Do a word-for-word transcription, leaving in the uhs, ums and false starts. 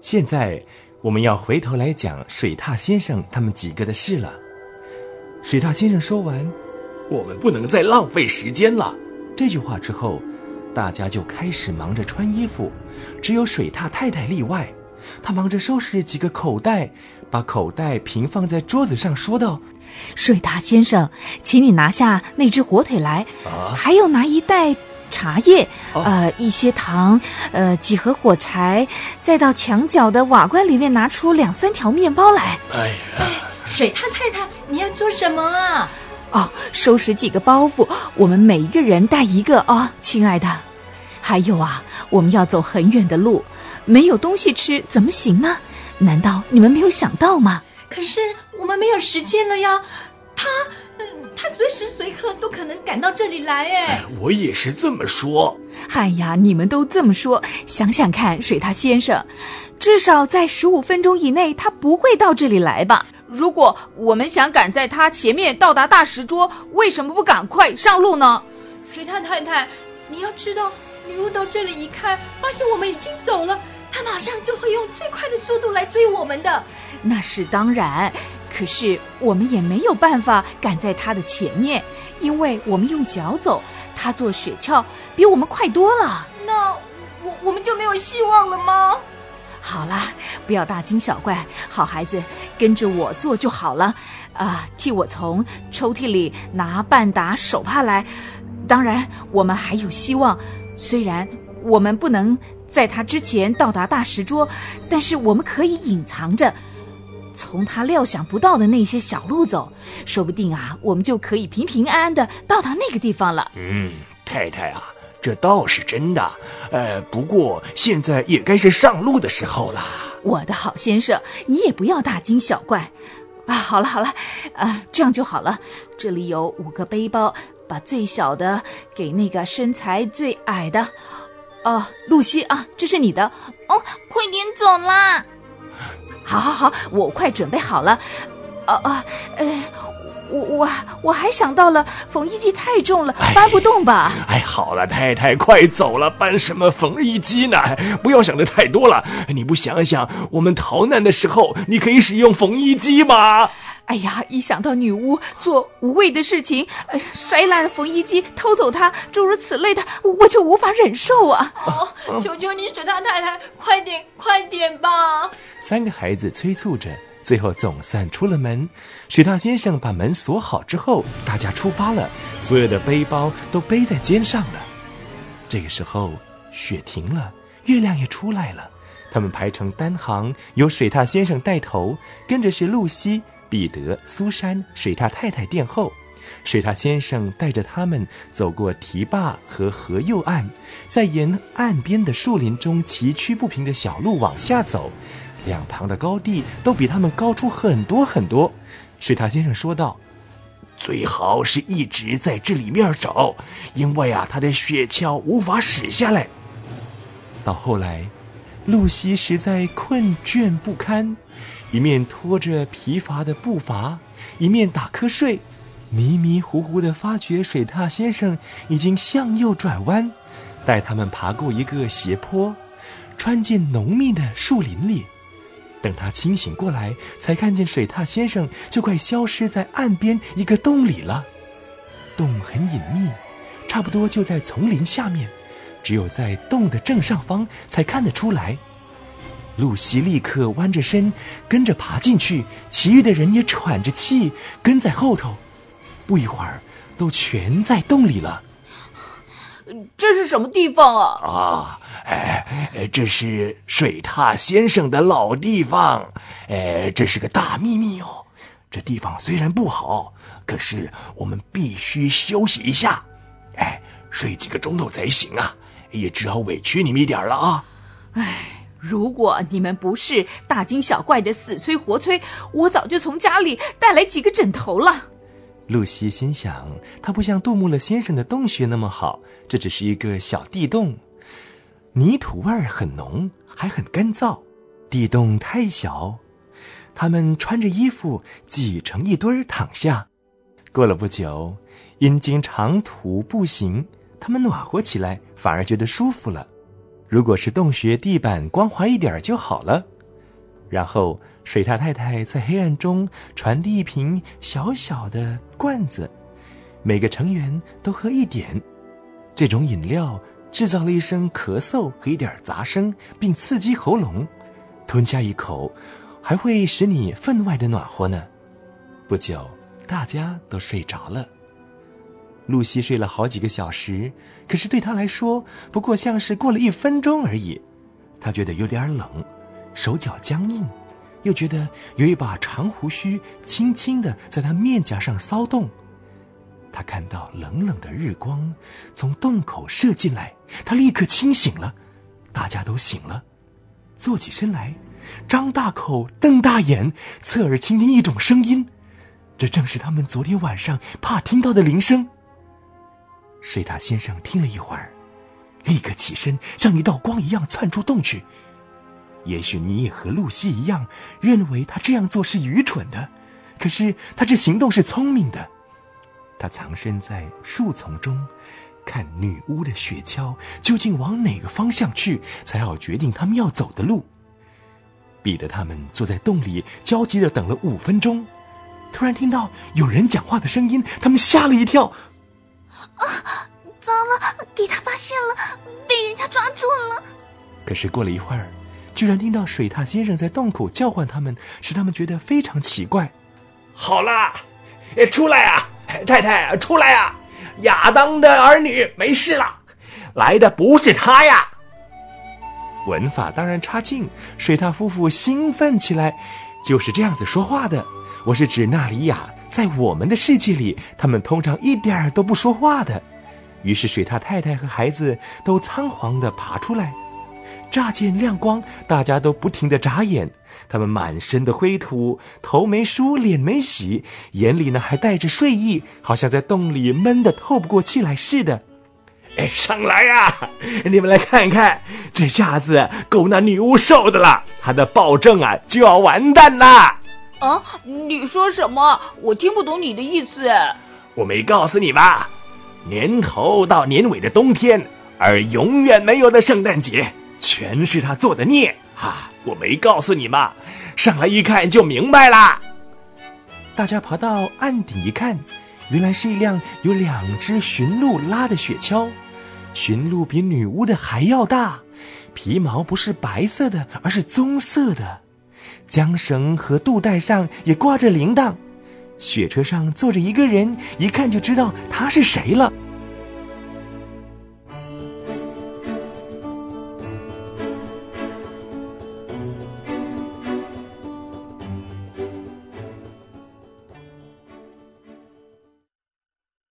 现在我们要回头来讲水獭先生他们几个的事了。水獭先生说完，我们不能再浪费时间了。这句话之后，大家就开始忙着穿衣服，只有水獭太太例外，她忙着收拾几个口袋，把口袋平放在桌子上，说道：水獭先生，请你拿下那只火腿来，啊、还有拿一袋茶叶、啊、呃，一些糖，呃，几盒火柴，再到墙角的瓦罐里面拿出两三条面包来。哎呀，哎，水獭太太，你要做什么啊？哦，收拾几个包袱，我们每一个人带一个啊、哦，亲爱的。还有啊，我们要走很远的路，没有东西吃怎么行呢？难道你们没有想到吗？可是我们没有时间了呀，他、呃、他随时随刻都可能赶到这里来哎。我也是这么说。哎呀，你们都这么说，想想看，水獭先生，至少在十五分钟以内，他不会到这里来吧？如果我们想赶在他前面到达大石桌，为什么不赶快上路呢？水獭太太，你要知道，女巫到这里一看，发现我们已经走了，她马上就会用最快的速度来追我们的。那是当然，可是我们也没有办法赶在她的前面，因为我们用脚走，她坐雪橇比我们快多了。那我我们就没有希望了吗？好啦，不要大惊小怪，好孩子，跟着我做就好了。啊、呃，替我从抽屉里拿半打手帕来。当然，我们还有希望，虽然我们不能在他之前到达大石桌，但是我们可以隐藏着，从他料想不到的那些小路走，说不定啊，我们就可以平平安安的到达那个地方了。嗯，太太啊。这倒是真的，呃，不过现在也该是上路的时候了。我的好先生，你也不要大惊小怪，啊，好了好了，啊，这样就好了。这里有五个背包，把最小的给那个身材最矮的。哦，露西啊，这是你的。哦，快点走啦！好好好，我快准备好了。哦、啊、哦、啊，呃。我我我还想到了，缝衣机太重了，搬不动吧？哎，好了，太太，快走了，搬什么缝衣机呢？不要想的太多了。你不想想，我们逃难的时候，你可以使用缝衣机吗？哎呀，一想到女巫做无谓的事情，呃、摔烂了缝衣机，偷走它，诸如此类的，我就无法忍受啊！哦，求求你，水獭太太，快点，快点吧！三个孩子催促着。最后总算出了门，水獭先生把门锁好之后，大家出发了，所有的背包都背在肩上了。这个时候，雪停了，月亮也出来了，他们排成单行，由水獭先生带头，跟着是露西、彼得、苏珊、水獭太太殿后。水獭先生带着他们走过堤坝和河右岸，在沿岸边的树林中崎岖不平的小路往下走。两旁的高地都比他们高出很多很多，水獭先生说道：“最好是一直在这里面走，因为啊，他的雪橇无法驶下来。”到后来，露西实在困倦不堪，一面拖着疲乏的步伐，一面打瞌睡，迷迷糊糊地发觉水獭先生已经向右转弯，带他们爬过一个斜坡，穿进浓密的树林里。等他清醒过来，才看见水獭先生就快消失在岸边一个洞里了。洞很隐秘，差不多就在丛林下面，只有在洞的正上方才看得出来。露西立刻弯着身跟着爬进去，其余的人也喘着气跟在后头，不一会儿都全在洞里了。这是什么地方啊？啊，哎，这是水獭先生的老地方。哎，这是个大秘密哦。这地方虽然不好，可是我们必须休息一下。哎，睡几个钟头才行啊。也只好委屈你们一点了啊。哎，如果你们不是大惊小怪的死催活催，我早就从家里带来几个枕头了。露西心想，她不像杜穆勒先生的洞穴那么好，这只是一个小地洞，泥土味儿很浓，还很干燥，地洞太小。他们穿着衣服挤成一堆躺下。过了不久，因经长途步行，他们暖和起来，反而觉得舒服了。如果是洞穴地板光滑一点就好了。然后水獭太太在黑暗中传递一瓶小小的罐子，每个成员都喝一点。这种饮料制造了一声咳嗽和一点杂声，并刺激喉咙。吞下一口，还会使你分外的暖和呢。不久，大家都睡着了。露西睡了好几个小时，可是对她来说，不过像是过了一分钟而已。她觉得有点冷，手脚僵硬，又觉得有一把长胡须轻轻地在她面颊上骚动。她看到冷冷的日光从洞口射进来，她立刻清醒了。大家都醒了，坐起身来，张大口，瞪大眼，侧耳倾听一种声音，这正是他们昨天晚上怕听到的铃声。水獭先生听了一会儿，立刻起身，像一道光一样窜出洞去。也许你也和露西一样，认为他这样做是愚蠢的，可是他这行动是聪明的。他藏身在树丛中，看女巫的雪橇究竟往哪个方向去，才好决定他们要走的路。彼得他们坐在洞里，焦急地等了五分钟，突然听到有人讲话的声音，他们吓了一跳。啊！糟了，给他发现了，被人家抓住了。可是过了一会儿，居然听到水獭先生在洞口叫唤他们，使他们觉得非常奇怪。好啦，出来啊，太太，出来啊！亚当的儿女没事了，来的不是他呀。文法当然差劲，水獭夫妇兴奋起来，就是这样子说话的。我是指纳里亚，在我们的世界里，他们通常一点儿都不说话的。于是水獭太太和孩子都仓皇地爬出来，乍见亮光，大家都不停地眨眼。他们满身的灰土，头没梳，脸没洗，眼里呢还带着睡意，好像在洞里闷得透不过气来似的。哎，上来啊！你们来看看，这下子够那女巫受的了，她的暴政啊就要完蛋了。啊！你说什么？我听不懂你的意思。我没告诉你吧？年头到年尾的冬天，而永远没有的圣诞节，全是他做的孽啊！我没告诉你嘛，上来一看就明白啦。大家爬到岸顶一看，原来是一辆有两只驯鹿拉的雪橇。驯鹿比女巫的还要大，皮毛不是白色的，而是棕色的。缰绳和肚带上也挂着铃铛，雪车上坐着一个人，一看就知道他是谁了。